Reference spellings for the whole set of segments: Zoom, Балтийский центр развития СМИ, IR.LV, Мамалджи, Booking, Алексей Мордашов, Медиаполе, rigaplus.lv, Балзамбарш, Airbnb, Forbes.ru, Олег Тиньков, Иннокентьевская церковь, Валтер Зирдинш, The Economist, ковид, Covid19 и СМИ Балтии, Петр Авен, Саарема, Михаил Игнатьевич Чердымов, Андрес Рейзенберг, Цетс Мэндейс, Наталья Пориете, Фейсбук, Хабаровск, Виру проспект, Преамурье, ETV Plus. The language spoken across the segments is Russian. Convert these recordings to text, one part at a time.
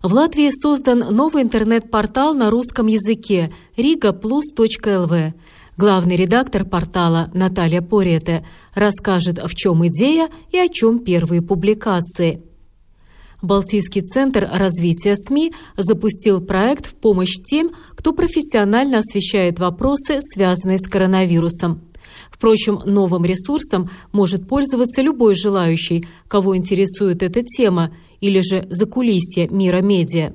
В Латвии создан новый интернет-портал на русском языке rigaplus.lv. Главный редактор портала Наталья Пориете расскажет, в чем идея и о чем первые публикации. Балтийский центр развития СМИ запустил проект в помощь тем, кто профессионально освещает вопросы, связанные с коронавирусом. Впрочем, новым ресурсом может пользоваться любой желающий, кого интересует эта тема, или же закулисье мира медиа.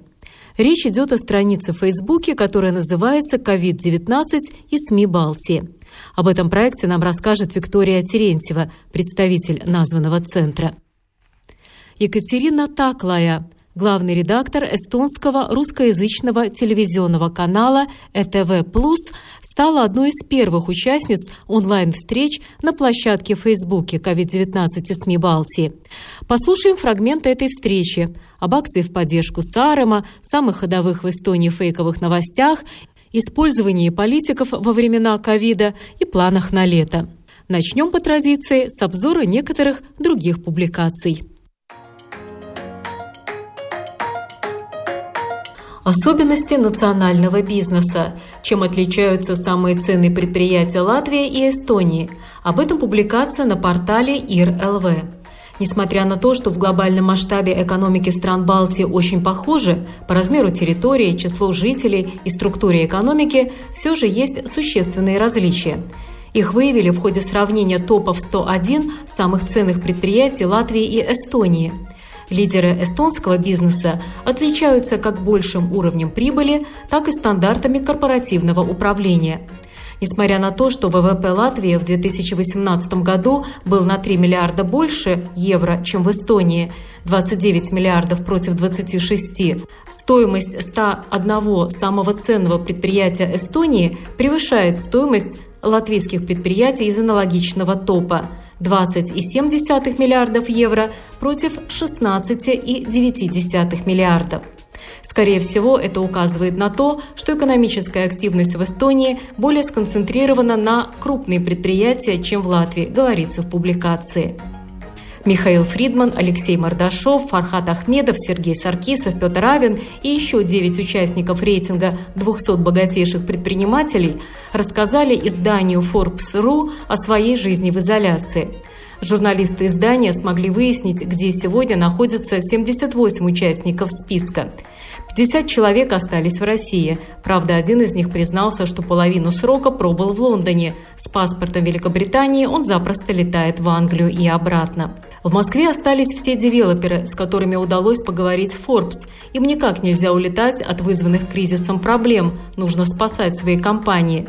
Речь идет о странице в Фейсбуке, которая называется «Covid19 и СМИ Балтии». Об этом проекте нам расскажет Виктория Терентьева, представитель названного центра. Екатерина Таклая, главный редактор эстонского русскоязычного телевизионного канала ETV Plus, стала одной из первых участниц онлайн-встреч на площадке в Фейсбуке COVID-19 и СМИ Балтии. Послушаем фрагменты этой встречи об акции в поддержку Саарема, самых ходовых в Эстонии фейковых новостях, использовании политиков во времена ковида и планах на лето. Начнем по традиции с обзора некоторых других публикаций. Особенности национального бизнеса. Чем отличаются самые ценные предприятия Латвии и Эстонии? Об этом публикация на портале IR.LV. Несмотря на то, что в глобальном масштабе экономики стран Балтии очень похожи по размеру территории, числу жителей и структуре экономики, все же есть существенные различия. Их выявили в ходе сравнения топов 101 самых ценных предприятий Латвии и Эстонии. Лидеры эстонского бизнеса отличаются как большим уровнем прибыли, так и стандартами корпоративного управления. Несмотря на то, что ВВП Латвии в 2018 году был на 3 миллиарда больше евро, чем в Эстонии, 29 миллиардов против 26, стоимость 101 самого ценного предприятия Эстонии превышает стоимость латвийских предприятий из аналогичного топа. 20,7 миллиардов евро против 16,9 миллиардов. Скорее всего, это указывает на то, что экономическая активность в Эстонии более сконцентрирована на крупные предприятия, чем в Латвии, говорится в публикации. Михаил Фридман, Алексей Мордашов, Фархат Ахмедов, Сергей Саркисов, Петр Авен и еще 9 участников рейтинга 200 богатейших предпринимателей рассказали изданию Forbes.ru о своей жизни в изоляции. Журналисты издания смогли выяснить, где сегодня находятся 78 участников списка. 50 человек остались в России. Правда, один из них признался, что половину срока пробыл в Лондоне. С паспортом Великобритании он запросто летает в Англию и обратно. В Москве остались все девелоперы, с которыми удалось поговорить в Forbes. Им никак нельзя улетать от вызванных кризисом проблем. Нужно спасать свои компании.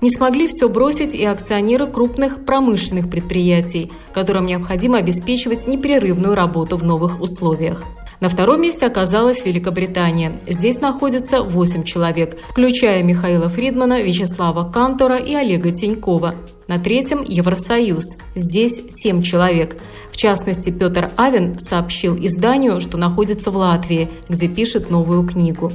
Не смогли все бросить и акционеры крупных промышленных предприятий, которым необходимо обеспечивать непрерывную работу в новых условиях. На втором месте оказалась Великобритания. Здесь находится 8 человек, включая Михаила Фридмана, Вячеслава Кантора и Олега Тинькова. На третьем – Евросоюз. Здесь 7 человек. В частности, Петр Авен сообщил изданию, что находится в Латвии, где пишет новую книгу.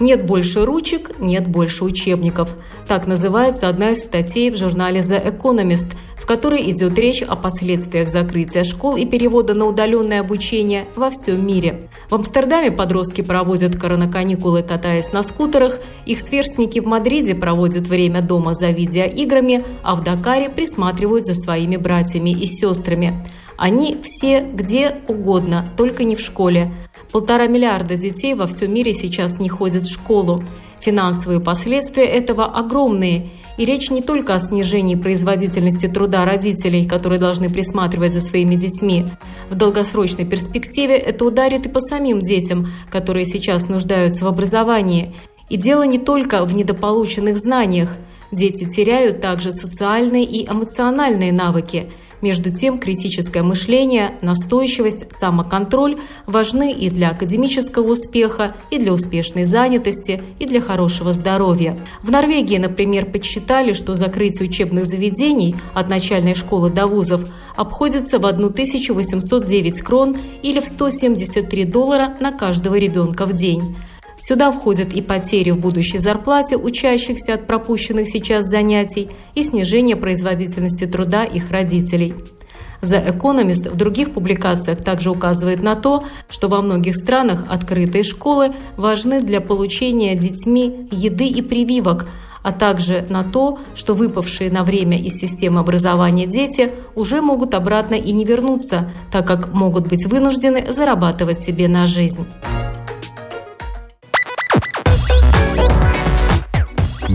«Нет больше ручек, нет больше учебников». Так называется одна из статей в журнале The Economist, в которой идет речь о последствиях закрытия школ и перевода на удаленное обучение во всем мире. В Амстердаме подростки проводят коронаканикулы, катаясь на скутерах, их сверстники в Мадриде проводят время дома за видеоиграми, а в Дакаре присматривают за своими братьями и сестрами. Они все где угодно, только не в школе. 1,5 миллиарда детей во всем мире сейчас не ходят в школу. Финансовые последствия этого огромные. И речь не только о снижении производительности труда родителей, которые должны присматривать за своими детьми. В долгосрочной перспективе это ударит и по самим детям, которые сейчас нуждаются в образовании. И дело не только в недополученных знаниях. Дети теряют также социальные и эмоциональные навыки. Между тем, критическое мышление, настойчивость, самоконтроль важны и для академического успеха, и для успешной занятости, и для хорошего здоровья. В Норвегии, например, подсчитали, что закрытие учебных заведений от начальной школы до вузов обходится в 1809 крон или в $173 на каждого ребенка в день. Сюда входят и потери в будущей зарплате учащихся от пропущенных сейчас занятий и снижение производительности труда их родителей. The Economist в других публикациях также указывает на то, что во многих странах открытые школы важны для получения детьми еды и прививок, а также на то, что выпавшие на время из системы образования дети уже могут обратно и не вернуться, так как могут быть вынуждены зарабатывать себе на жизнь.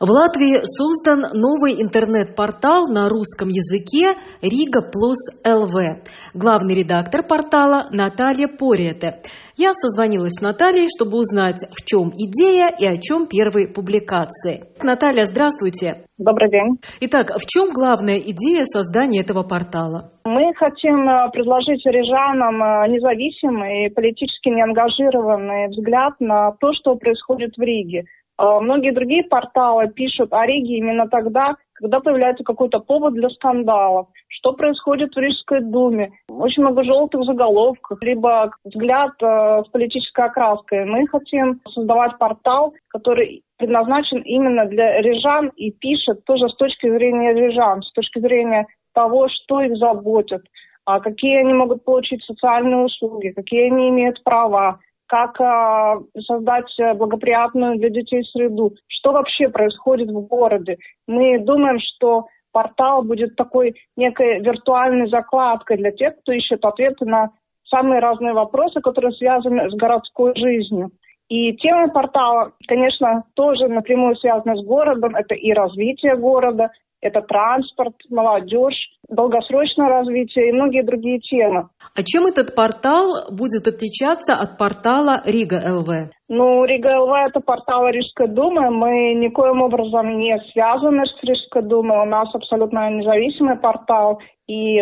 В Латвии создан новый интернет-портал на русском языке rigaplus.lv. Главный редактор портала Наталья Пориете. Я созвонилась с Натальей, чтобы узнать, в чем идея и о чем первые публикации. Наталья, здравствуйте. Добрый день. Итак, в чем главная идея создания этого портала? Мы хотим предложить рижанам независимый и политически неангажированный взгляд на то, что происходит в Риге. Многие другие порталы пишут о Риге именно тогда, когда появляется какой-то повод для скандалов. Что происходит в Рижской думе? Очень много желтых заголовков, либо взгляд с политической окраской. Мы хотим создавать портал, который предназначен именно для рижан и пишет тоже с точки зрения рижан, с точки зрения того, что их заботит, какие они могут получить социальные услуги, какие они имеют права, как создать благоприятную для детей среду, что вообще происходит в городе. Мы думаем, что портал будет такой некой виртуальной закладкой для тех, кто ищет ответы на самые разные вопросы, которые связаны с городской жизнью. И темы портала, конечно, тоже напрямую связаны с городом. Это и развитие города, это транспорт, молодежь, долгосрочное развитие и многие другие темы. А чем этот портал будет отличаться от портала Рига.ЛВ? Рига.ЛВ – это портал Рижской думы. Мы никоим образом не связаны с Рижской думой. У нас абсолютно независимый портал. И,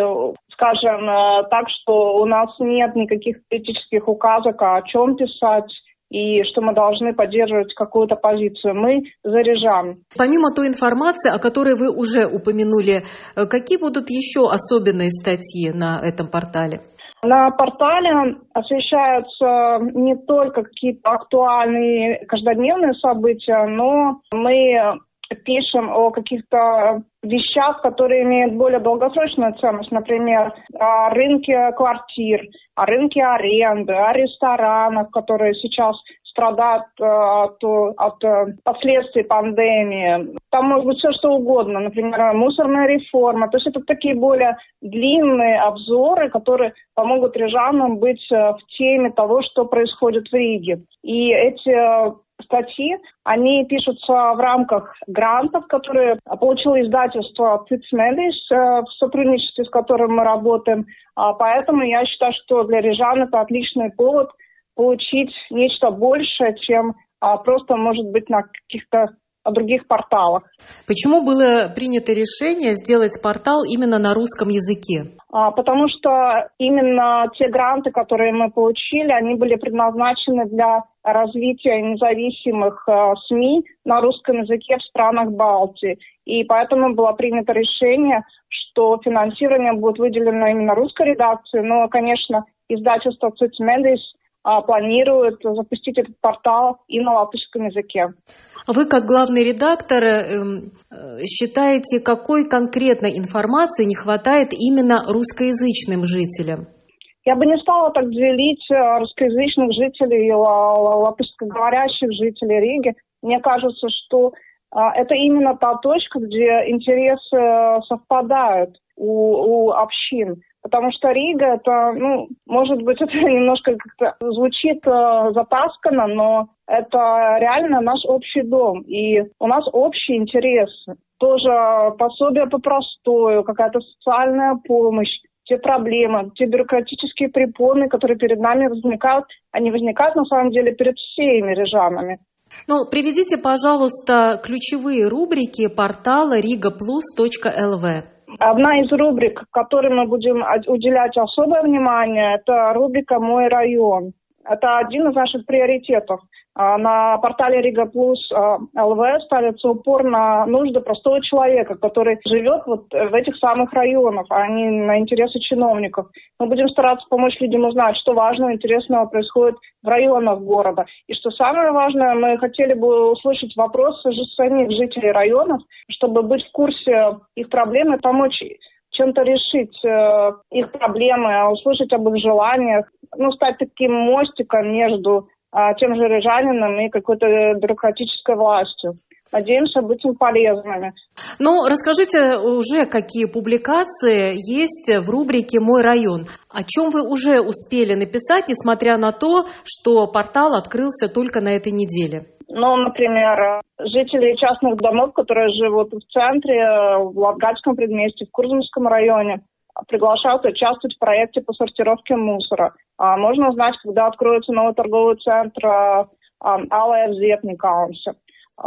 скажем так, что у нас нет никаких политических указок, о чем писать, и что мы должны поддерживать какую-то позицию. Мы за рижан. Помимо той информации, о которой вы уже упомянули, какие будут еще особенные статьи на этом портале? На портале освещаются не только какие-то актуальные каждодневные события, но мы пишем о каких-то вещах, которые имеют более долгосрочную ценность. Например, о рынке квартир, о рынке аренды, о ресторанах, которые сейчас страдают от последствий пандемии. Там может быть все, что угодно. Например, мусорная реформа. То есть это такие более длинные обзоры, которые помогут рижанам быть в теме того, что происходит в Риге. И эти статьи, они пишутся в рамках грантов, которые получило издательство «Цетс Мэндейс», в сотрудничестве с которым мы работаем. Поэтому я считаю, что для рижан это отличный повод получить нечто большее, чем просто, может быть, на каких-то других порталах. Почему было принято решение сделать портал именно на русском языке? Потому что именно те гранты, которые мы получили, они были предназначены для развития независимых СМИ на русском языке в странах Балтии. И поэтому было принято решение, что финансирование будет выделено именно русской редакции. Но, конечно, издательство «Цетс Мэндейс» планирует запустить этот портал и на латышском языке. Вы, как главный редактор, считаете, какой конкретной информации не хватает именно русскоязычным жителям? Я бы не стала так делить русскоязычных жителей и латышскоговорящих жителей Риги. Мне кажется, что это именно та точка, где интересы совпадают у общин. Потому что Рига, это, может быть, это немножко как-то звучит затасканно, но это реально наш общий дом. И у нас общие интересы. Тоже пособие по простою, какая-то социальная помощь, те проблемы, те бюрократические препоны, которые перед нами возникают, они возникают на самом деле перед всеми рижанами. Ну, приведите, пожалуйста, ключевые рубрики портала rigaplus.lv. Одна из рубрик, которой мы будем уделять особое внимание, это рубрика «Мой район». Это один из наших приоритетов. На портале rigaplus.lv ставится упор на нужды простого человека, который живет вот в этих самых районах, а не на интересы чиновников. Мы будем стараться помочь людям узнать, что важного, интересного происходит в районах города. И что самое важное, мы хотели бы услышать вопросы самих жителей районов, чтобы быть в курсе их проблем и помочь чем-то решить их проблемы, услышать об их желаниях, ну, стать таким мостиком между тем же рижанином и какой-то бюрократической властью. Надеемся быть им полезными. Ну, расскажите уже, какие публикации есть в рубрике «Мой район». О чем вы уже успели написать, несмотря на то, что портал открылся только на этой неделе? Ну, например, жители частных домов, которые живут в центре, в Латгальском предместье, в Курзамском районе, приглашаются участвовать в проекте по сортировке мусора. Можно узнать, когда откроется новый торговый центр «Алая Взетникаунсе».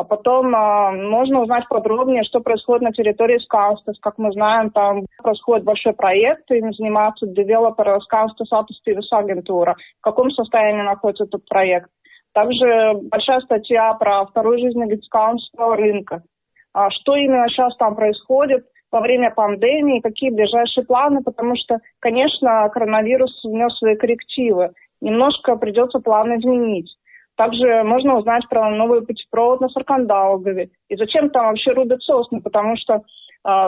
Потом можно узнать подробнее, что происходит на территории Сканстас. Как мы знаем, там происходит большой проект, им занимаются девелоперы Сканстас Аттестивис Агентура. В каком состоянии находится этот проект? Также большая статья про вторую жизнь скаунского рынка. Что именно сейчас там происходит во время пандемии, какие ближайшие планы, потому что, конечно, коронавирус внес свои коррективы. Немножко придется планы изменить. Также можно узнать про новый путепровод на Саркандаугаве. И зачем там вообще рубят сосны, потому что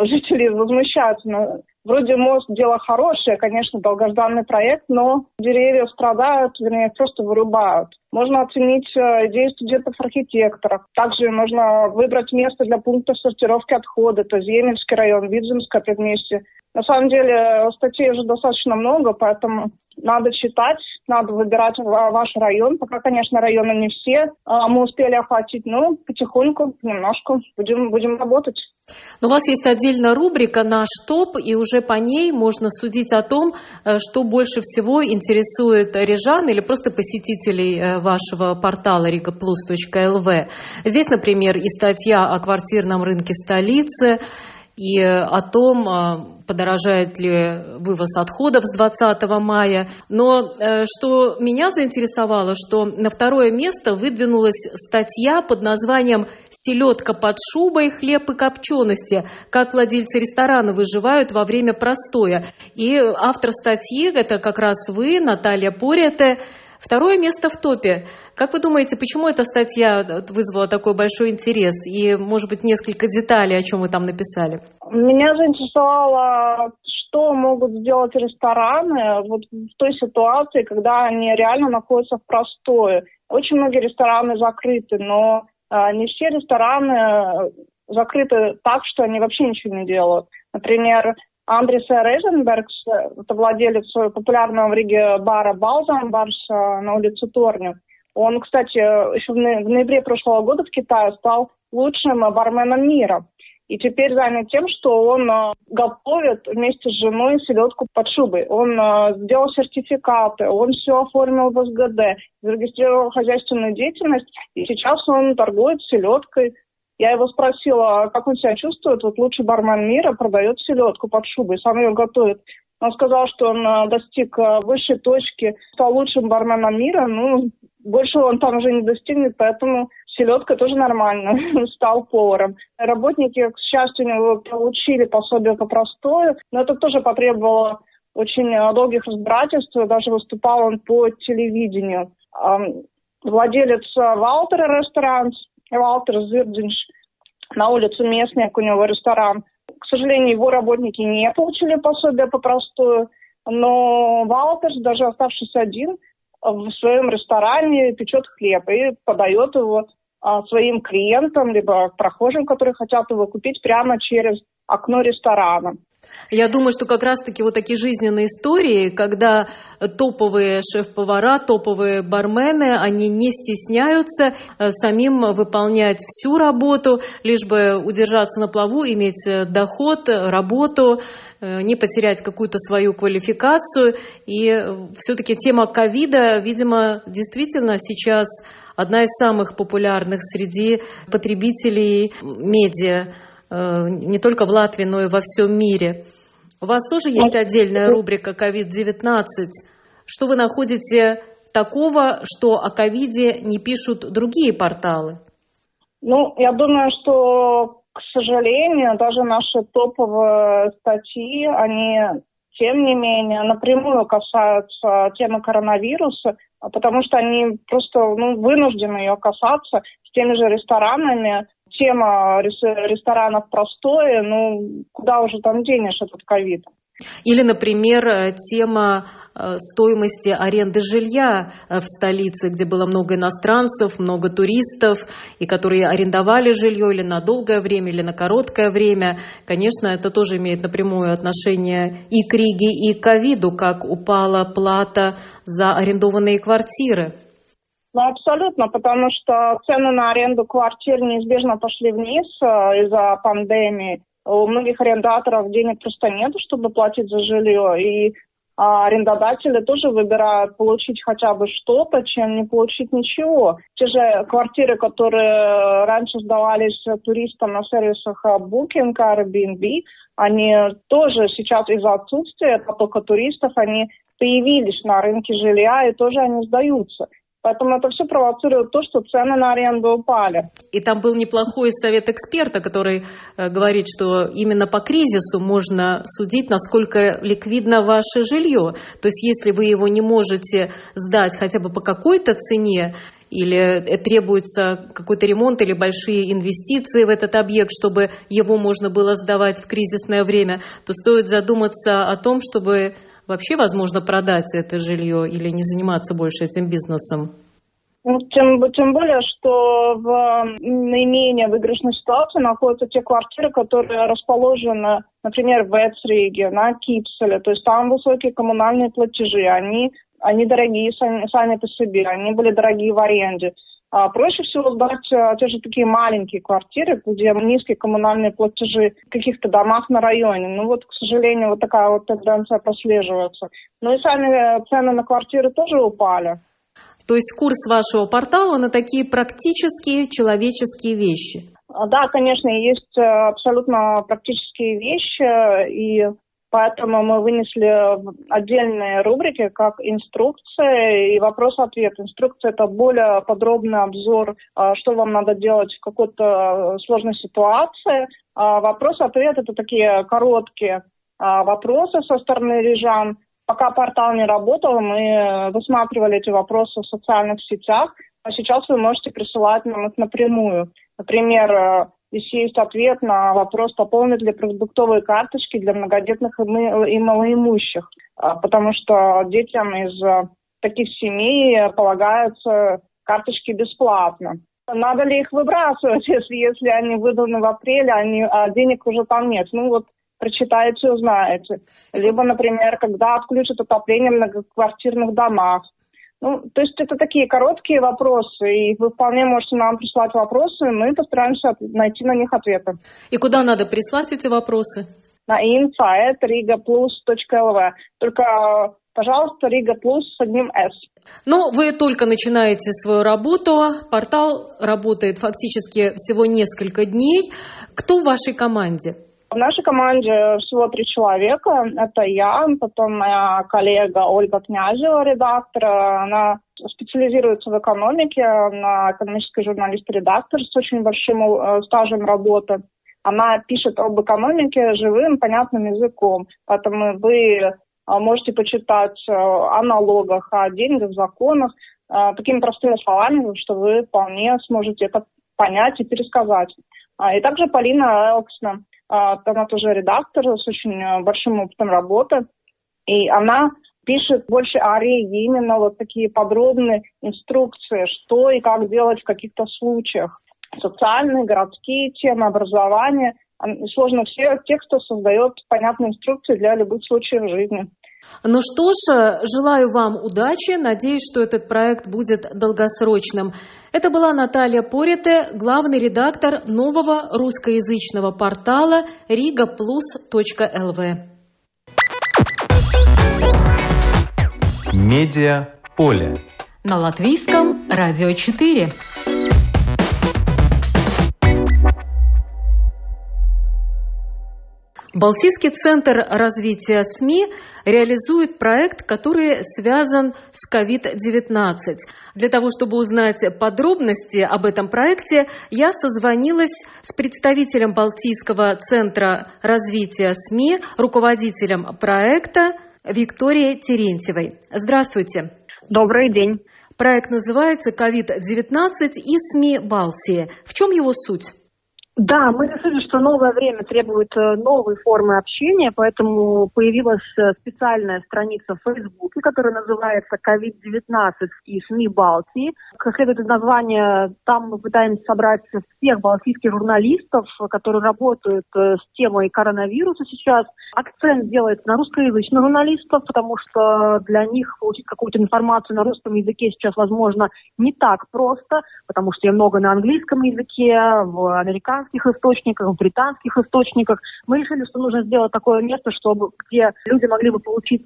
жители возмущаются. Вроде мост дело хорошее, конечно, долгожданный проект, но деревья страдают, вернее, их просто вырубают. Можно оценить идеи студентов-архитекторов. Также можно выбрать место для пунктов сортировки отходов. Это Земельский район, Видземское предместье. На самом деле статей уже достаточно много, поэтому надо читать, надо выбирать ваш район. Пока, конечно, районы не все мы успели охватить, но потихоньку, немножко будем работать. Но у вас есть отдельная рубрика «Наш топ», и уже по ней можно судить о том, что больше всего интересует рижан или просто посетителей вашего портала rigaplus.lv. Здесь, например, и статья о квартирном рынке столицы, и о том, подорожает ли вывоз отходов с 20 мая. Но что меня заинтересовало, что на второе место выдвинулась статья под названием «Селедка под шубой, хлеб и копчености. Как владельцы ресторана выживают во время простоя». И автор статьи – это как раз вы, Наталья Пориете. Второе место в топе. Как вы думаете, почему эта статья вызвала такой большой интерес? И, может быть, несколько деталей, о чем вы там написали? Меня заинтересовало, что могут сделать рестораны вот в той ситуации, когда они реально находятся в простое. Очень многие рестораны закрыты, но не все рестораны закрыты так, что они вообще ничего не делают. Например, Андрес Рейзенберг, это владелец популярного в Риге бара «Балзамбарш» на улице Торню. Он, кстати, еще в ноябре прошлого года в Китае стал лучшим барменом мира. И теперь занят тем, что он готовит вместе с женой селедку под шубой. Он сделал сертификаты, он все оформил в СГД, зарегистрировал хозяйственную деятельность, и сейчас он торгует селедкой. Я его спросила, как он себя чувствует. Вот лучший бармен мира продает селедку под шубой, сам ее готовит. Он сказал, что он достиг высшей точки, стал лучшим барменом мира. Ну, больше он там уже не достигнет, поэтому селедка тоже нормально. Стал поваром. Работники, к счастью, у него получили пособие по простою, но это тоже потребовало очень долгих разбирательств. Даже выступал он по телевидению. Владелец Ваутера Ресторанс, Валтер Зирдинш, на улице Местник у него ресторан. К сожалению, его работники не получили пособие по простою, но Валтер, даже оставшись один, в своем ресторане печет хлеб и подает его своим клиентам, либо прохожим, которые хотят его купить, прямо через окно ресторана. Я думаю, что как раз-таки вот такие жизненные истории, когда топовые шеф-повара, топовые бармены, они не стесняются самим выполнять всю работу, лишь бы удержаться на плаву, иметь доход, работу, не потерять какую-то свою квалификацию. И все-таки тема ковида, видимо, действительно сейчас одна из самых популярных среди потребителей медиа. Не только в Латвии, но и во всем мире. У вас тоже есть отдельная рубрика «COVID-19». Что вы находите такого, что о ковиде не пишут другие порталы? Ну, я думаю, что, к сожалению, даже наши топовые статьи, они, тем не менее, напрямую касаются темы коронавируса, потому что они просто вынуждены ее касаться с теми же ресторанами. Тема ресторанов простое, куда уже там денешь этот ковид? Или, например, тема стоимости аренды жилья в столице, где было много иностранцев, много туристов, и которые арендовали жилье или на долгое время, или на короткое время. Конечно, это тоже имеет напрямую отношение и к Риге, и к ковиду, как упала плата за арендованные квартиры. Да, абсолютно, потому что цены на аренду квартир неизбежно пошли вниз из-за пандемии. У многих арендаторов денег просто нет, чтобы платить за жилье. И арендодатели тоже выбирают получить хотя бы что-то, чем не получить ничего. Те же квартиры, которые раньше сдавались туристам на сервисах Booking, Airbnb, они тоже сейчас из-за отсутствия потока туристов, они появились на рынке жилья и тоже они сдаются. Поэтому это все провоцирует то, что цены на аренду упали. И там был неплохой совет эксперта, который говорит, что именно по кризису можно судить, насколько ликвидно ваше жилье. То есть если вы его не можете сдать хотя бы по какой-то цене, или требуется какой-то ремонт или большие инвестиции в этот объект, чтобы его можно было сдавать в кризисное время, то стоит задуматься о том, чтобы... Вообще возможно продать это жилье или не заниматься больше этим бизнесом? Тем более, что в наименее выигрышной ситуации находятся те квартиры, которые расположены, например, в Эцриге, на Кипселе. То есть там высокие коммунальные платежи, они дорогие сами по себе, они были дорогие в аренде. Проще всего сдать те же такие маленькие квартиры, где низкие коммунальные платежи в каких-то домах на районе. К сожалению, вот такая вот тенденция прослеживается. И сами цены на квартиры тоже упали. То есть курс вашего портала на такие практические человеческие вещи? Да, конечно, есть абсолютно практические вещи, и поэтому мы вынесли отдельные рубрики, как инструкции и вопрос-ответ. Инструкция – это более подробный обзор, что вам надо делать в какой-то сложной ситуации. А вопрос-ответ – это такие короткие вопросы со стороны рижан. Пока портал не работал, мы высматривали эти вопросы в социальных сетях, а сейчас вы можете присылать нам их напрямую. Например, если есть ответ на вопрос, пополнят ли продуктовые карточки для многодетных и малоимущих, потому что детям из таких семей полагаются карточки бесплатно. Надо ли их выбрасывать, если они выданы в апреле, а денег уже там нет? Прочитаете, узнаете. Либо, например, когда отключат отопление в многоквартирных домах. То есть это такие короткие вопросы, и вы вполне можете нам прислать вопросы, и мы постараемся найти на них ответы. И куда надо прислать эти вопросы? На info@rigaplus.lv. Только, пожалуйста, rigaplus с одним «с». Вы только начинаете свою работу. Портал работает фактически всего несколько дней. Кто в вашей команде? В нашей команде всего 3 человека. Это я, потом моя коллега Ольга Князева, редактор. Она специализируется в экономике, она экономический журналист-редактор с очень большим стажем работы. Она пишет об экономике живым, понятным языком. Поэтому вы можете почитать о налогах, о деньгах, законах, такими простыми словами, что вы вполне сможете это понять и пересказать. И также Полина Элксна. Она тоже редактор с очень большим опытом работы, и она пишет больше о Риге, именно такие подробные инструкции, что и как делать в каких-то случаях. Социальные, городские темы, образование. сложно тех, кто создает понятные инструкции для любых случаев жизни. Ну что ж, желаю вам удачи. Надеюсь, что этот проект будет долгосрочным. Это была Наталья Пориете, главный редактор нового русскоязычного портала rigaplus.lv. Медиаполе. На латвийском Радио 4. Балтийский центр развития СМИ реализует проект, который связан с COVID-19. Для того, чтобы узнать подробности об этом проекте, я созвонилась с представителем Балтийского центра развития СМИ, руководителем проекта Викторией Терентьевой. Здравствуйте. Добрый день. Проект называется «COVID-19 и СМИ Балтии». В чем его суть? Да, мы решили, что новое время требует новой формы общения, поэтому появилась специальная страница в Фейсбуке, которая называется «COVID-19 и СМИ Балтии». Как следует из названия, там мы пытаемся собрать всех балтийских журналистов, которые работают с темой коронавируса сейчас. Акцент делается на русскоязычных журналистов, потому что для них получить какую-то информацию на русском языке сейчас, возможно, не так просто, потому что я много на английском языке, в американском источниках, в британских источниках. Мы решили, что нужно сделать такое место, чтобы где люди могли бы получить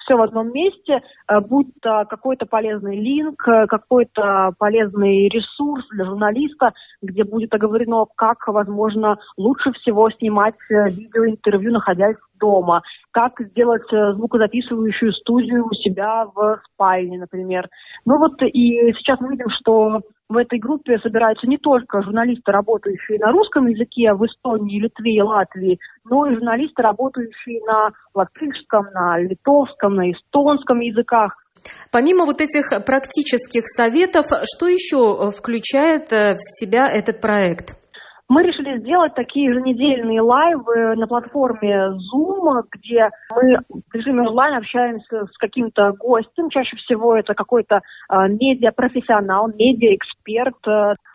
все в одном месте, будь то какой-то полезный линк, какой-то полезный ресурс для журналиста, где будет оговорено, как, возможно, лучше всего снимать видеоинтервью, находясь дома, как сделать звукозаписывающую студию у себя в спальне, например. Ну вот и сейчас мы видим, что в этой группе собираются не только журналисты, работающие на русском языке в Эстонии, Литве и Латвии, но и журналисты, работающие на латышском, на литовском, на эстонском языках. Помимо вот этих практических советов, что еще включает в себя этот проект? Мы решили сделать такие еженедельные лайвы на платформе Zoom, где мы в режиме онлайн общаемся с каким-то гостем. Чаще всего это какой-то медиапрофессионал, медиаэксперт.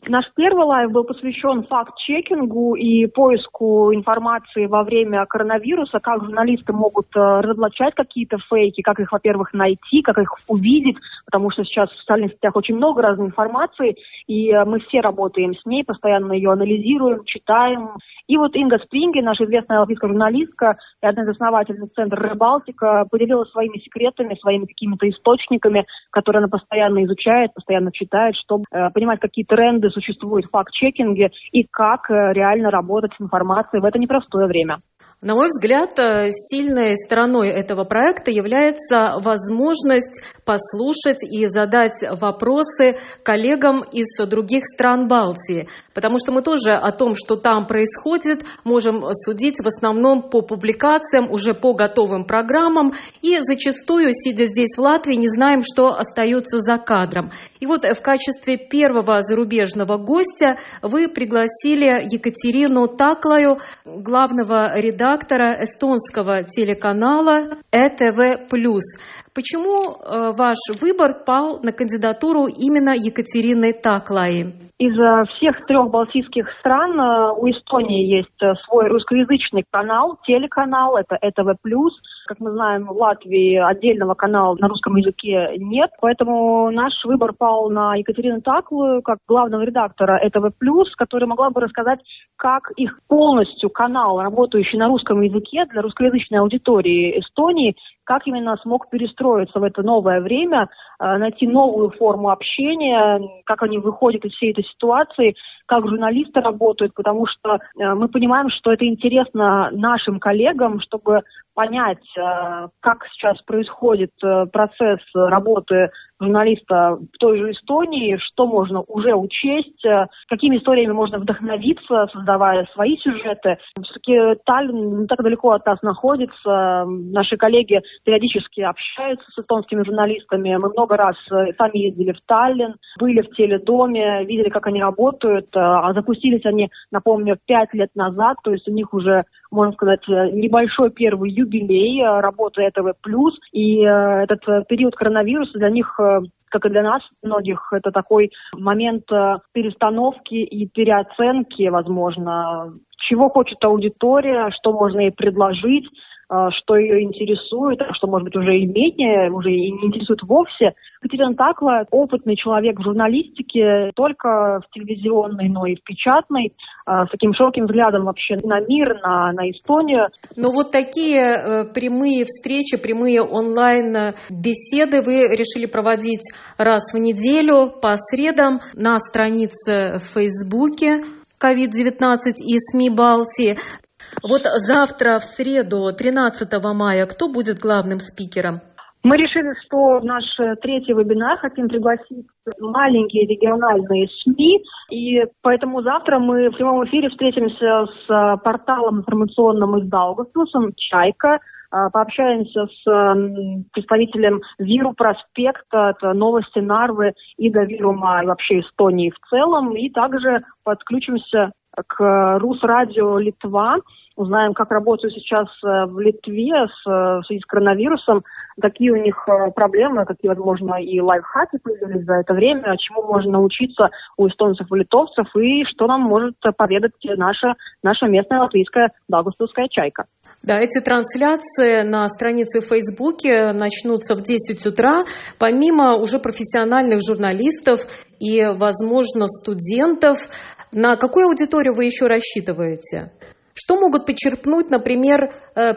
Наш первый лайв был посвящен факт-чекингу и поиску информации во время коронавируса, как журналисты могут разоблачать какие-то фейки, как их, во-первых, найти, как их увидеть, потому что сейчас в социальных сетях очень много разной информации, и мы все работаем с ней, постоянно ее анализируем, читаем. И вот Инга Спринге, наша известная латвийская журналистка и одна из основательниц Центра Балтика, поделилась своими секретами, своими какими-то источниками, которые она постоянно изучает, постоянно читает, чтобы понимать, какие тренды существуют в факт-чекинге и как реально работать с информацией в это непростое время. На мой взгляд, сильной стороной этого проекта является возможность послушать и задать вопросы коллегам из других стран Балтии, потому что мы тоже о том, что там происходит, можем судить в основном по публикациям, уже по готовым программам, и зачастую, сидя здесь в Латвии, не знаем, что остается за кадром. И вот в качестве первого зарубежного гостя вы пригласили Екатерину Таклаю, главного редактора эстонского телеканала ETV Plus. Почему ваш выбор пал на кандидатуру именно Екатерины Таклаи? Из всех трех балтийских стран у Эстонии есть свой русскоязычный канал, телеканал, это ETV Plus. Как мы знаем, в Латвии отдельного канала на русском языке нет, поэтому наш выбор пал на Екатерину Таклую, как главного редактора ETV+, которая могла бы рассказать, как их полностью канал, работающий на русском языке для русскоязычной аудитории Эстонии, как именно смог перестроиться в это новое время, найти новую форму общения, как они выходят из всей этой ситуации, как журналисты работают, потому что мы понимаем, что это интересно нашим коллегам, чтобы понять, как сейчас происходит процесс работы журналиста в той же Эстонии, что можно уже учесть, какими историями можно вдохновиться, создавая свои сюжеты. Все-таки Таллин не так далеко от нас находится. Наши коллеги периодически общаются с эстонскими журналистами. Мы много раз сами ездили в Таллин, были в теледоме, видели, как они работают. А запустились они, напомню, 5 лет назад, то есть у них уже, можно сказать, небольшой первый юбилей работы этого плюс. И этот период коронавируса для них, как и для нас многих, это такой момент перестановки и переоценки, возможно, чего хочет аудитория, что можно ей предложить, что ее интересует, что, может быть, уже и менее, уже и не интересует вовсе. Екатерина Таклая – опытный человек в журналистике, не только в телевизионной, но и в печатной, с таким широким взглядом вообще на мир, на Эстонию. Но вот такие прямые встречи, прямые онлайн-беседы вы решили проводить раз в неделю по средам на странице в Фейсбуке «Covid-19 и СМИ Балтии». Вот завтра, в среду, 13 мая, кто будет главным спикером? Мы решили, что в наш третий вебинар хотим пригласить маленькие региональные СМИ, и поэтому завтра мы в прямом эфире встретимся с порталом информационным из Даугавпилса «Чайка», пообщаемся с представителем Виру Проспекта, это новости Нарвы и до Вирума, и вообще Эстонии в целом, и также подключимся к Русрадио Литва. Узнаем, как работают сейчас в Литве в связи с коронавирусом, какие у них проблемы, какие, возможно, и лайфхаки появились за это время, чему можно научиться у эстонцев и литовцев, и что нам может поведать наша местная латвийская даугавпилсская чайка. Да, эти трансляции на странице в Фейсбуке начнутся в 10 утра. Помимо уже профессиональных журналистов и, возможно, студентов, на какую аудиторию вы еще рассчитываете? Что могут почерпнуть, например,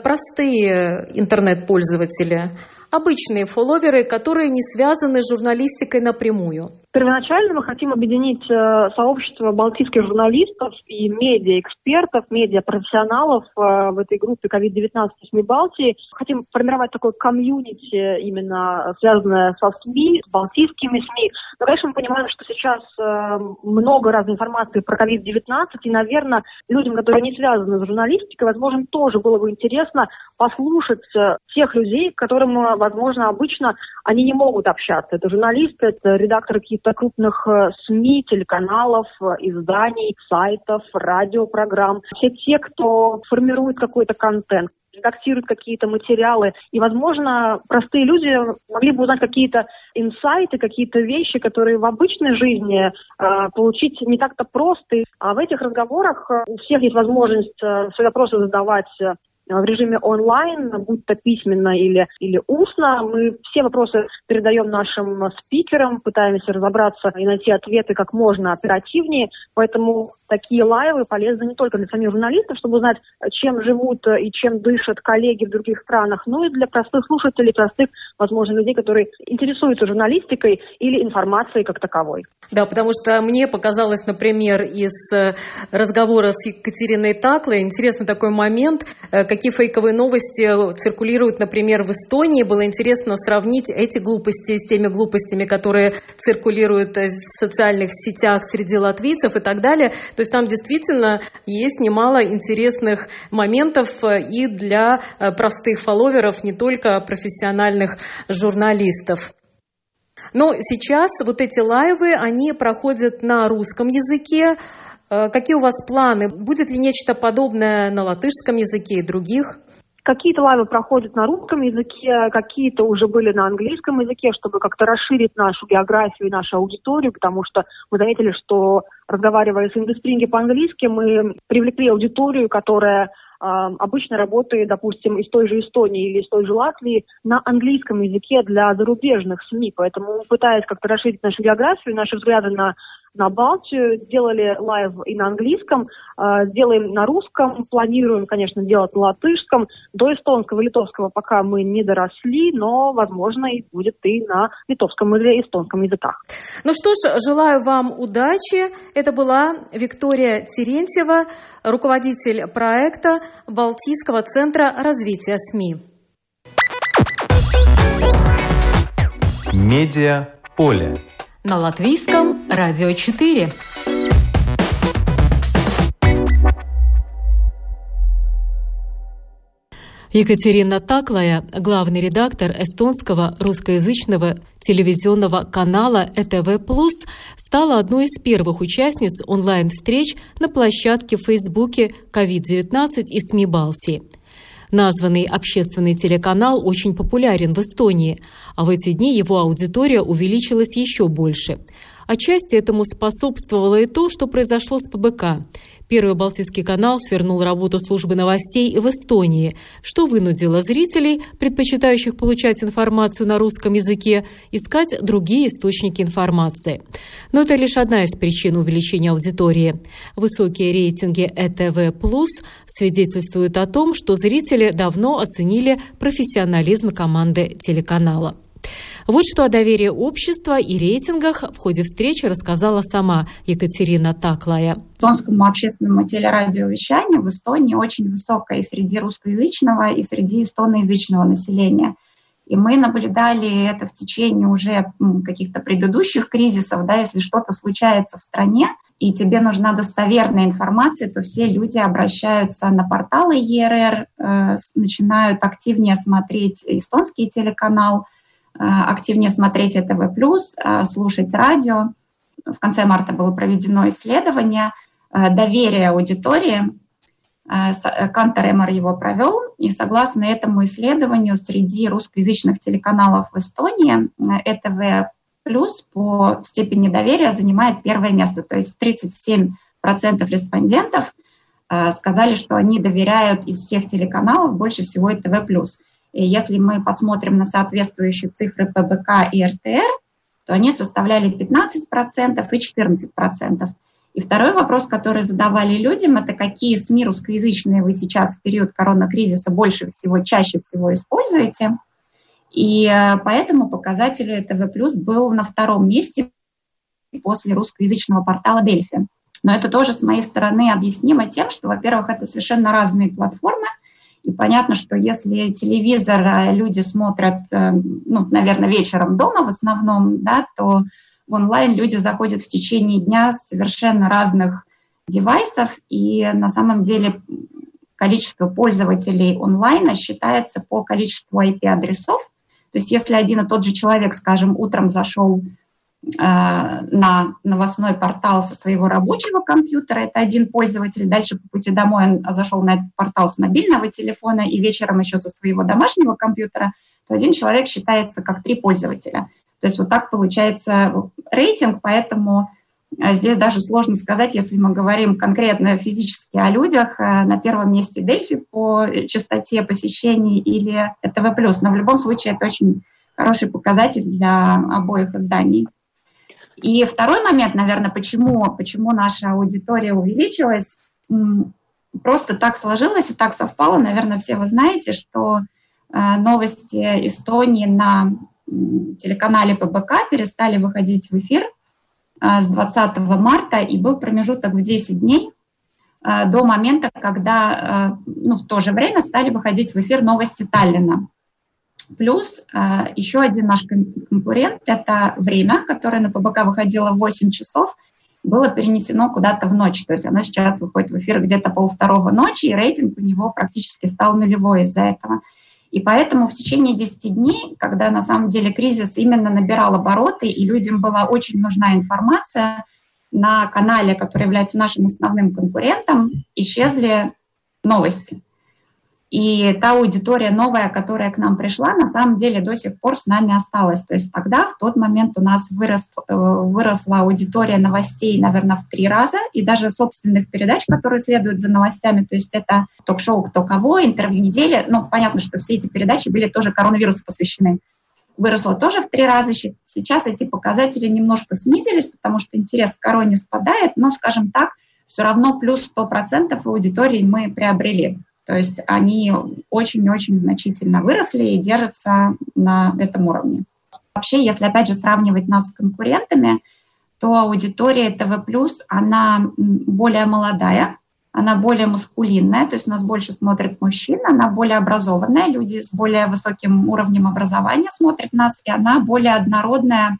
простые интернет-пользователи, обычные фолловеры, которые не связаны с журналистикой напрямую? Первоначально мы хотим объединить сообщество балтийских журналистов и медиа-экспертов, медиа-профессионалов в этой группе COVID-19 и СМИ Балтии. Хотим формировать такое комьюнити, именно связанное со СМИ, с балтийскими СМИ. Но, конечно, мы понимаем, что сейчас много разной информации про COVID-19, и, наверное, людям, которые не связаны с журналистикой, возможно, тоже было бы интересно послушать тех людей, к которым, возможно, обычно они не могут общаться. Это журналисты, это редакторы каких-то крупных СМИ, телеканалов, изданий, сайтов, радиопрограмм. Все те, кто формирует какой-то контент, редактируют какие-то материалы. И, возможно, простые люди могли бы узнать какие-то инсайты, какие-то вещи, которые в обычной жизни получить не так-то просто. А в этих разговорах у всех есть возможность свои вопросы задавать в режиме онлайн, будь то письменно или устно. Мы все вопросы передаем нашим спикерам, пытаемся разобраться и найти ответы как можно оперативнее. Поэтому такие лайвы полезны не только для самих журналистов, чтобы узнать, чем живут и чем дышат коллеги в других странах, но и для простых слушателей, простых, возможно, людей, которые интересуются журналистикой или информацией как таковой. Да, потому что мне показалось, например, из разговора с Екатериной Таклой, интересный такой момент, какие фейковые новости циркулируют, например, в Эстонии. Было интересно сравнить эти глупости с теми глупостями, которые циркулируют в социальных сетях среди латвийцев и так далее. То есть там действительно есть немало интересных моментов и для простых фолловеров, не только профессиональных журналистов. Но сейчас вот эти лайвы, они проходят на русском языке. Какие у вас планы? Будет ли нечто подобное на латышском языке и других? Какие-то лайвы проходят на русском языке, какие-то уже были на английском языке, чтобы как-то расширить нашу географию и нашу аудиторию, потому что мы заметили, что, разговаривая с Ингой Спринге по-английски, мы привлекли аудиторию, которая обычно работает, допустим, из той же Эстонии или из той же Латвии на английском языке для зарубежных СМИ. Поэтому, пытаясь как-то расширить нашу географию, наши взгляды на Балтию, делали лайв и на английском, делаем на русском, планируем, конечно, делать на латышском. До эстонского и литовского пока мы не доросли, но, возможно, и будет и на литовском или эстонском языках. Ну что ж, желаю вам удачи. Это была Виктория Терентьева, руководитель проекта Балтийского центра развития СМИ. Медиаполе. На латвийском «Радио 4». Екатерина Таклая, главный редактор эстонского русскоязычного телевизионного канала ETV Plus, стала одной из первых участниц онлайн-встреч на площадке в Фейсбуке «Covid-19 и СМИ Балтии». Названный общественный телеканал очень популярен в Эстонии, а в эти дни его аудитория увеличилась еще больше. Отчасти этому способствовало и то, что произошло с ПБК. Первый Балтийский канал свернул работу службы новостей в Эстонии, что вынудило зрителей, предпочитающих получать информацию на русском языке, искать другие источники информации. Но это лишь одна из причин увеличения аудитории. Высокие рейтинги ETV Plus свидетельствуют о том, что зрители давно оценили профессионализм команды телеканала. Вот что о доверии общества и рейтингах в ходе встречи рассказала сама Екатерина Таклая. Эстонскому общественному телерадиовещанию в Эстонии очень высокое и среди русскоязычного, и среди эстоноязычного населения. И мы наблюдали это в течение уже каких-то предыдущих кризисов, да, если что-то случается в стране, и тебе нужна достоверная информация, то все люди обращаются на порталы ERR, начинают активнее смотреть эстонский телеканал, активнее смотреть ЭТВ+, слушать радио. В конце марта было проведено исследование доверия аудитории. Кантор его провел, и согласно этому исследованию среди русскоязычных телеканалов в Эстонии ЭТВ+, по степени доверия занимает первое место. То есть 37% респондентов сказали, что они доверяют из всех телеканалов больше всего ЭТВ+. И если мы посмотрим на соответствующие цифры ПБК и РТР, то они составляли 15% и 14%. И второй вопрос, который задавали людям, это какие СМИ русскоязычные вы сейчас в период коронакризиса больше всего, чаще всего используете. И поэтому показатель ЭТВ+ был на втором месте после русскоязычного портала «Дельфи». Но это тоже с моей стороны объяснимо тем, что, во-первых, это совершенно разные платформы. И понятно, что если телевизор люди смотрят, ну, наверное, вечером дома в основном, да, то в онлайн люди заходят в течение дня с совершенно разных девайсов. И на самом деле количество пользователей онлайна считается по количеству IP-адресов. То есть если один и тот же человек, скажем, утром зашел на новостной портал со своего рабочего компьютера, это один пользователь, дальше по пути домой он зашел на этот портал с мобильного телефона и вечером еще со своего домашнего компьютера, то один человек считается как 3 пользователя. То есть вот так получается рейтинг, поэтому здесь даже сложно сказать, если мы говорим конкретно физически о людях, на первом месте Дельфи по частоте посещений или ЭТВ+. Но в любом случае это очень хороший показатель для обоих изданий. И второй момент, наверное, почему наша аудитория увеличилась, просто так сложилось и так совпало. Наверное, все вы знаете, что новости Эстонии на телеканале ПБК перестали выходить в эфир с 20 марта, и был промежуток в 10 дней до момента, когда в то же время стали выходить в эфир новости Таллина. Плюс еще один наш конкурент – это время, которое на ПБК выходило в 8 часов, было перенесено куда-то в ночь. То есть оно сейчас выходит в эфир где-то 1:30 ночи, и рейтинг у него практически стал нулевой из-за этого. И поэтому в течение 10 дней, когда на самом деле кризис именно набирал обороты, и людям была очень нужна информация, на канале, который является нашим основным конкурентом, исчезли новости. И та аудитория новая, которая к нам пришла, на самом деле до сих пор с нами осталась. То есть тогда, в тот момент у нас выросла аудитория новостей, наверное, в 3 раза, и даже собственных передач, которые следуют за новостями. То есть это ток-шоу «Кто кого», интервью недели. Ну, понятно, что все эти передачи были тоже коронавирусу посвящены. Выросла тоже в 3 раза. Сейчас эти показатели немножко снизились, потому что интерес к короне спадает, но, скажем так, все равно плюс 100% аудитории мы приобрели. То есть они очень-очень значительно выросли и держатся на этом уровне. Вообще, если опять же сравнивать нас с конкурентами, то аудитория ТВ+, она более молодая, она более маскулинная, то есть нас больше смотрят мужчины, она более образованная, люди с более высоким уровнем образования смотрят нас, и она более однородная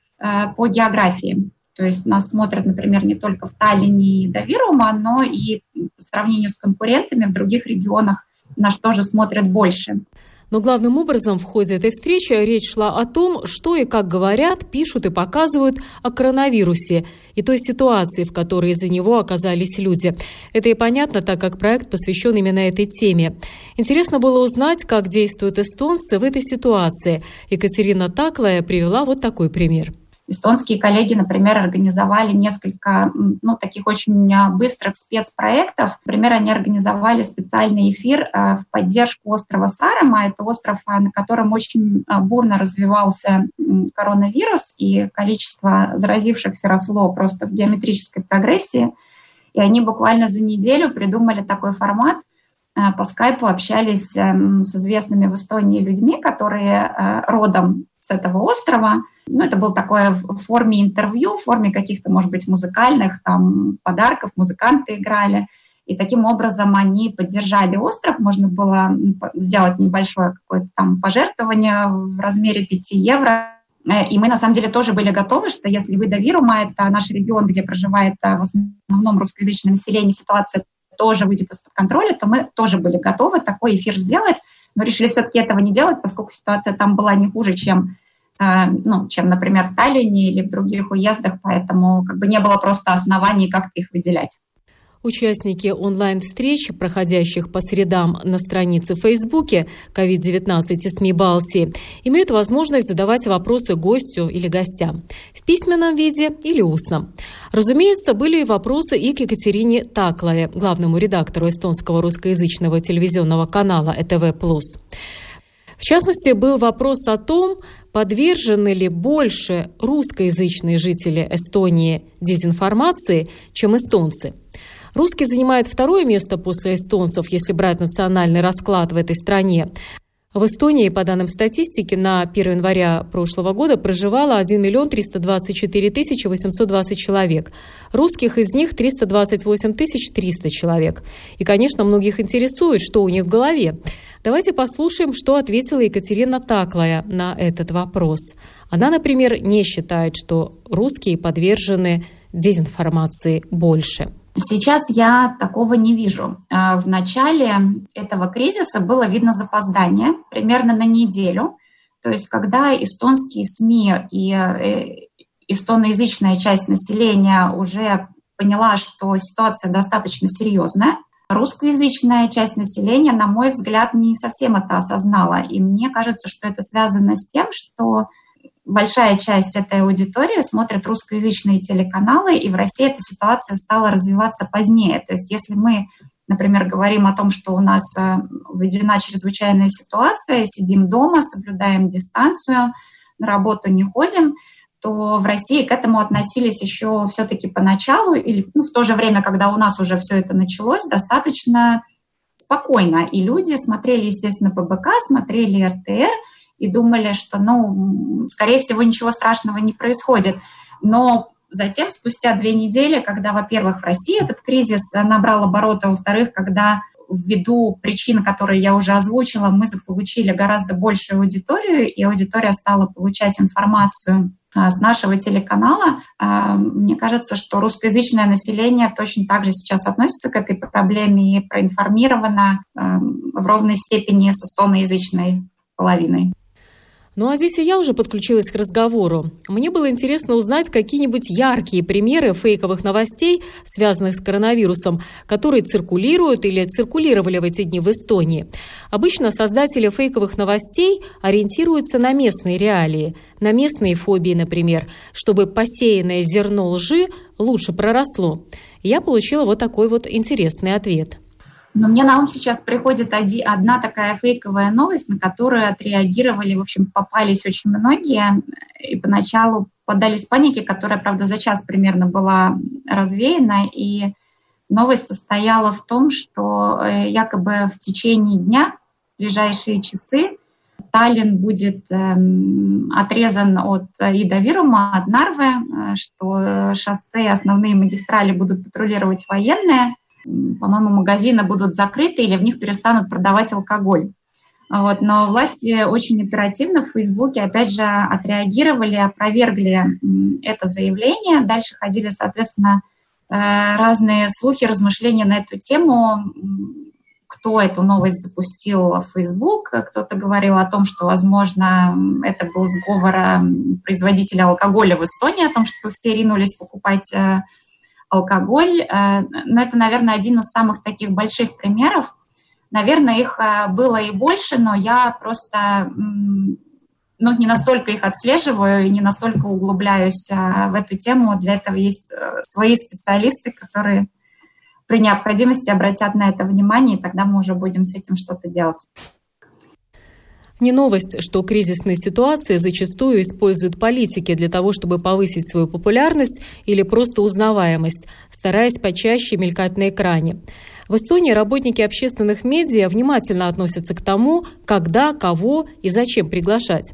по географии. То есть нас смотрят, например, не только в Таллине и Довирума, но и по сравнению с конкурентами в других регионах нас тоже смотрят больше. Но главным образом в ходе этой встречи речь шла о том, что и как говорят, пишут и показывают о коронавирусе и той ситуации, в которой из-за него оказались люди. Это и понятно, так как проект посвящен именно этой теме. Интересно было узнать, как действуют эстонцы в этой ситуации. Екатерина Таклая привела вот такой пример. эстонские коллеги, например, организовали несколько таких очень быстрых спецпроектов. Например, они организовали специальный эфир в поддержку острова Саарема. Это остров, на котором очень бурно развивался коронавирус, и количество заразившихся росло просто в геометрической прогрессии. И они буквально за неделю придумали такой формат. По скайпу общались с известными в Эстонии людьми, которые родом с этого острова. Это было такое в форме интервью, в форме каких-то, может быть, музыкальных там подарков, музыканты играли. И таким образом они поддержали остров. Можно было сделать небольшое какое-то там пожертвование в размере 5 евро. И мы, на самом деле, тоже были готовы, что если вы до Вирума, это наш регион, где проживает в основном русскоязычное население, ситуация тоже выйдет из-под контроля, то мы тоже были готовы такой эфир сделать, но решили все-таки этого не делать, поскольку ситуация там была не хуже, чем, например, в Таллине или в других уездах, поэтому не было просто оснований как-то их выделять. Участники онлайн-встреч, проходящих по средам на странице в Фейсбуке «Covid-19 и СМИ Балтии», имеют возможность задавать вопросы гостю или гостям в письменном виде или устном. Разумеется, были и вопросы и к Екатерине Таклае, главному редактору эстонского русскоязычного телевизионного канала «ETV Plus». В частности, был вопрос о том, подвержены ли больше русскоязычные жители Эстонии дезинформации, чем эстонцы. Русские занимают второе место после эстонцев, если брать национальный расклад в этой стране. В Эстонии, по данным статистики, на 1 января прошлого года проживало 1 миллион 324 тысячи 820 человек. Русских из них 328 тысяч 300 человек. И, конечно, многих интересует, что у них в голове. Давайте послушаем, что ответила Екатерина Таклая на этот вопрос. Она, например, не считает, что русские подвержены дезинформации больше. Сейчас я такого не вижу. В начале этого кризиса было видно запоздание примерно на неделю. То есть когда эстонские СМИ и эстоноязычная часть населения уже поняла, что ситуация достаточно серьезная, русскоязычная часть населения, на мой взгляд, не совсем это осознала. И мне кажется, что это связано с тем, что большая часть этой аудитории смотрит русскоязычные телеканалы, и в России эта ситуация стала развиваться позднее. То есть если мы, например, говорим о том, что у нас введена чрезвычайная ситуация, сидим дома, соблюдаем дистанцию, на работу не ходим, то в России к этому относились еще все-таки поначалу, или в то же время, когда у нас уже все это началось, достаточно спокойно. И люди смотрели, естественно, ПБК, смотрели РТР, и думали, что, скорее всего, ничего страшного не происходит. Но затем, спустя 2 недели, когда, во-первых, в России этот кризис набрал обороты, а во-вторых, когда ввиду причин, которые я уже озвучила, мы заполучили гораздо большую аудиторию, и аудитория стала получать информацию с нашего телеканала, мне кажется, что русскоязычное население точно так же сейчас относится к этой проблеме и проинформировано в ровной степени с эстоноязычной половиной. Ну а здесь и я уже подключилась к разговору. Мне было интересно узнать какие-нибудь яркие примеры фейковых новостей, связанных с коронавирусом, которые циркулируют или циркулировали в эти дни в Эстонии. Обычно создатели фейковых новостей ориентируются на местные реалии, на местные фобии, например, чтобы посеянное зерно лжи лучше проросло. Я получила вот такой вот интересный ответ. Но мне на ум сейчас приходит одна такая фейковая новость, на которую отреагировали, в общем, попались очень многие, и поначалу поддались панике, которая, правда, за час примерно была развеяна, и новость состояла в том, что якобы в течение дня, в ближайшие часы, Таллин будет отрезан от Ида-Вирума, от Нарвы, что шоссе и основные магистрали будут патрулировать военные, по-моему, магазины будут закрыты или в них перестанут продавать алкоголь. Вот. Но власти очень оперативно в Фейсбуке, опять же, отреагировали, опровергли это заявление. Дальше ходили, соответственно, разные слухи, размышления на эту тему. Кто эту новость запустил в Фейсбук, кто-то говорил о том, что, возможно, это был сговор производителя алкоголя в Эстонии, о том, что все ринулись покупать алкоголь. Но это, наверное, один из самых таких больших примеров. Наверное, их было и больше, но я просто но не настолько их отслеживаю и не настолько углубляюсь в эту тему. Для этого есть свои специалисты, которые при необходимости обратят на это внимание, и тогда мы уже будем с этим что-то делать. Не новость, что кризисные ситуации зачастую используют политики для того, чтобы повысить свою популярность или просто узнаваемость, стараясь почаще мелькать на экране. В Эстонии работники общественных медиа внимательно относятся к тому, когда, кого и зачем приглашать.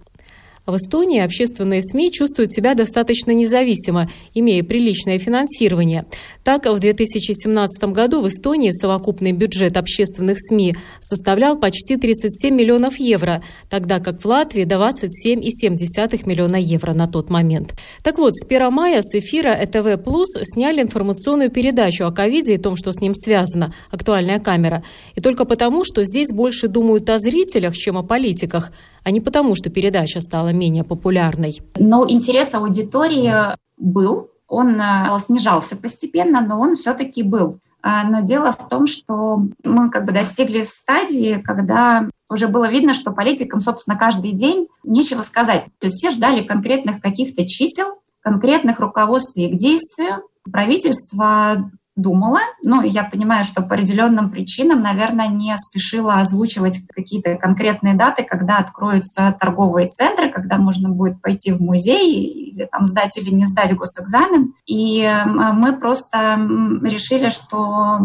В Эстонии общественные СМИ чувствуют себя достаточно независимо, имея приличное финансирование. Так, в 2017 году в Эстонии совокупный бюджет общественных СМИ составлял почти 37 миллионов евро, тогда как в Латвии 27,7 миллиона евро на тот момент. Так вот, с 1 мая с эфира ETV Plus сняли информационную передачу о ковиде и том, что с ним связано, актуальная камера. И только потому, что здесь больше думают о зрителях, чем о политиках, а не потому, что передача стала менее популярной. Но интерес аудитории был, он снижался постепенно, но он все-таки был. Но дело в том, что мы достигли стадии, когда уже было видно, что политикам, собственно, каждый день нечего сказать. То есть все ждали конкретных каких-то чисел, конкретных руководствий к действию. Правительство думала, я понимаю, что по определенным причинам, наверное, не спешила озвучивать какие-то конкретные даты, когда откроются торговые центры, когда можно будет пойти в музей или сдать или не сдать госэкзамен. И мы просто решили, что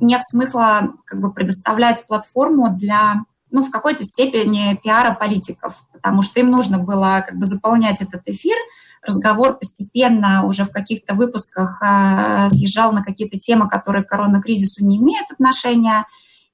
нет смысла предоставлять платформу для в какой-то степени пиара политиков, потому что им нужно было заполнять этот эфир. Разговор постепенно уже в каких-то выпусках съезжал на какие-то темы, которые к коронакризису не имеют отношения,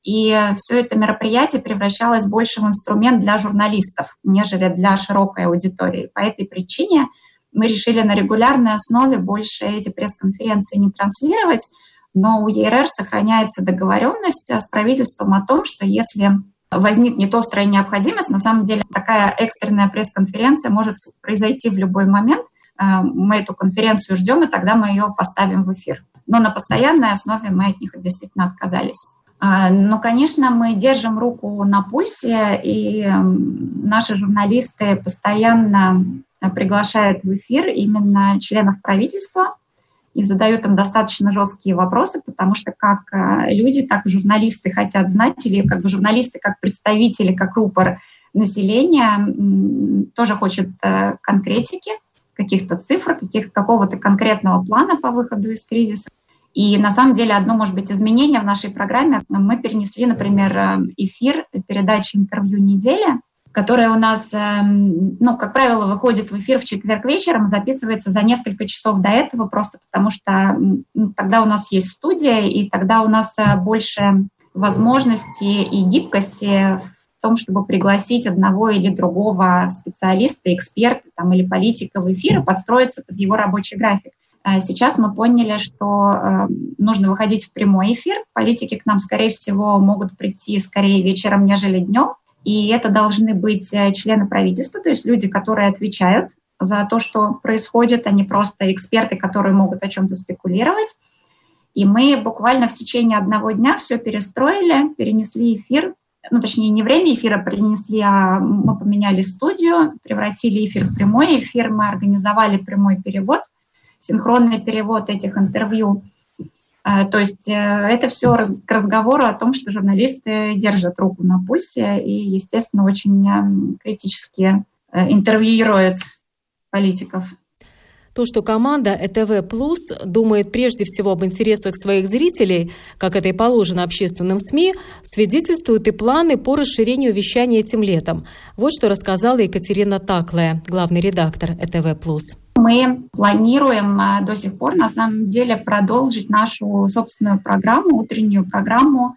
и все это мероприятие превращалось больше в инструмент для журналистов, нежели для широкой аудитории. По этой причине мы решили на регулярной основе больше эти пресс-конференции не транслировать, но у ЕРР сохраняется договоренность с правительством о том, что если возникнет не то острая необходимость. На самом деле такая экстренная пресс-конференция может произойти в любой момент. Мы эту конференцию ждем, и тогда мы ее поставим в эфир. Но на постоянной основе мы от них действительно отказались. Но, конечно, мы держим руку на пульсе, и наши журналисты постоянно приглашают в эфир именно членов правительства и задают им достаточно жесткие вопросы, потому что как люди, так и журналисты хотят знать, или журналисты, как представители, как рупор населения тоже хочет конкретики, каких-то цифр, какого-то конкретного плана по выходу из кризиса. И на самом деле одно, может быть, изменение в нашей программе. Мы перенесли, например, эфир передачи «Интервью недели», которая у нас, как правило, выходит в эфир в четверг вечером, записывается за несколько часов до этого, просто потому что тогда у нас есть студия, и тогда у нас больше возможностей и гибкости в том, чтобы пригласить одного или другого специалиста, эксперта или политика в эфир и подстроиться под его рабочий график. Сейчас мы поняли, что нужно выходить в прямой эфир. Политики к нам, скорее всего, могут прийти скорее вечером, нежели днем. И это должны быть члены правительства, то есть люди, которые отвечают за то, что происходит, а не просто эксперты, которые могут о чем-то спекулировать. И мы буквально в течение одного дня все перестроили, перенесли эфир, точнее, не время эфира перенесли, а мы поменяли студию, превратили эфир в прямой эфир, мы организовали прямой перевод, синхронный перевод этих интервью. То есть это все к разговору о том, что журналисты держат руку на пульсе и, естественно, очень критически интервьюируют политиков. То, что команда ETV Plus думает прежде всего об интересах своих зрителей, как это и положено общественным СМИ, свидетельствуют и планы по расширению вещания этим летом. Вот что рассказала Екатерина Таклая, главный редактор ETV Plus. Мы планируем до сих пор, на самом деле, продолжить нашу собственную программу, утреннюю программу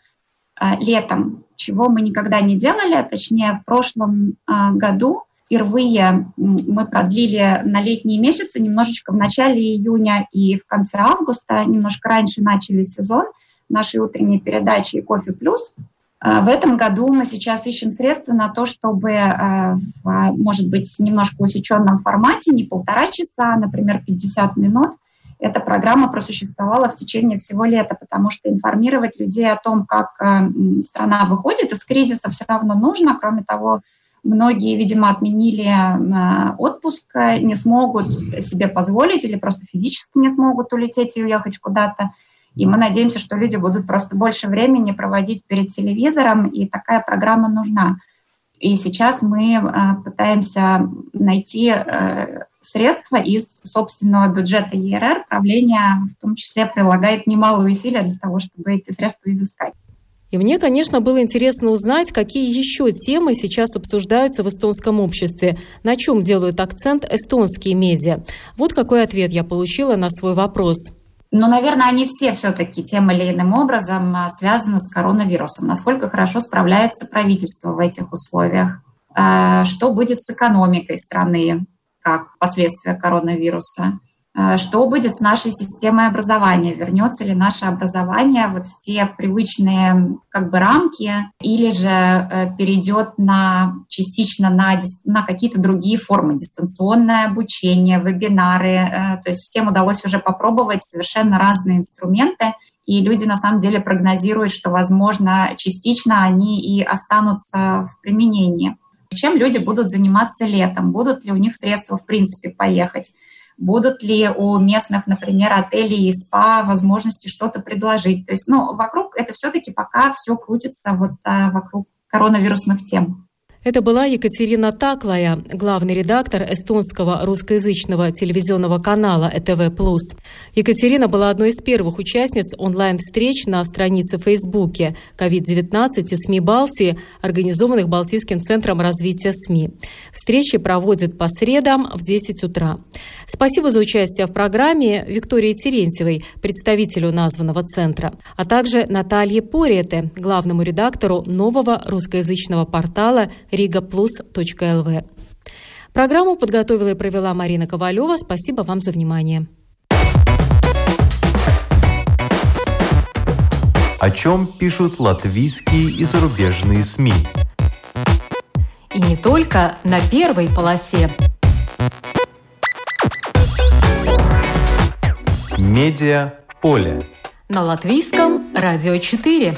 летом, чего мы никогда не делали, точнее, в прошлом году. Впервые мы продлили на летние месяцы, немножечко в начале июня и в конце августа, немножко раньше начали сезон нашей утренней передачи «Кофе плюс». В этом году мы сейчас ищем средства на то, чтобы, может быть, в немножко усеченном формате, не полтора часа, а, например, 50 минут, эта программа просуществовала в течение всего лета, потому что информировать людей о том, как страна выходит из кризиса, все равно нужно. Кроме того, Многие, видимо, отменили отпуск, не смогут себе позволить или просто физически не смогут улететь и уехать куда-то. И мы надеемся, что люди будут просто больше времени проводить перед телевизором, и такая программа нужна. И сейчас мы пытаемся найти средства из собственного бюджета ЕРР. Правление в том числе прилагает немалые усилия для того, чтобы эти средства изыскать. И мне, конечно, было интересно узнать, какие еще темы сейчас обсуждаются в эстонском обществе, на чем делают акцент эстонские медиа. Вот какой ответ я получила на свой вопрос. Но, наверное, они все-таки тем или иным образом связаны с коронавирусом. Насколько хорошо справляется правительство в этих условиях? Что будет с экономикой страны, как последствия коронавируса? Что будет с нашей системой образования? Вернется ли наше образование вот в те привычные рамки или же перейдет частично на какие-то другие формы? Дистанционное обучение, вебинары. То есть всем удалось уже попробовать совершенно разные инструменты. И люди на самом деле прогнозируют, что, возможно, частично они и останутся в применении. Чем люди будут заниматься летом? Будут ли у них средства, в принципе, поехать? Будут ли у местных, например, отелей и спа возможности что-то предложить? То есть, вокруг это все-таки пока все крутится вокруг коронавирусных тем. Это была Екатерина Таклая, главный редактор эстонского русскоязычного телевизионного канала ЭТВ+. Екатерина была одной из первых участниц онлайн-встреч на странице в Фейсбуке «Covid-19 и СМИ Балтии», организованных Балтийским центром развития СМИ. Встречи проводят по средам в 10 утра. Спасибо за участие в программе Виктории Терентьевой, представителю названного центра, а также Наталье Пориете, главному редактору нового русскоязычного портала rigaplus.lv. Программу подготовила и провела Марина Ковалева. Спасибо вам за внимание. О чем пишут латвийские и зарубежные СМИ? И не только на первой полосе. Медиа поле. На латвийском радио 4.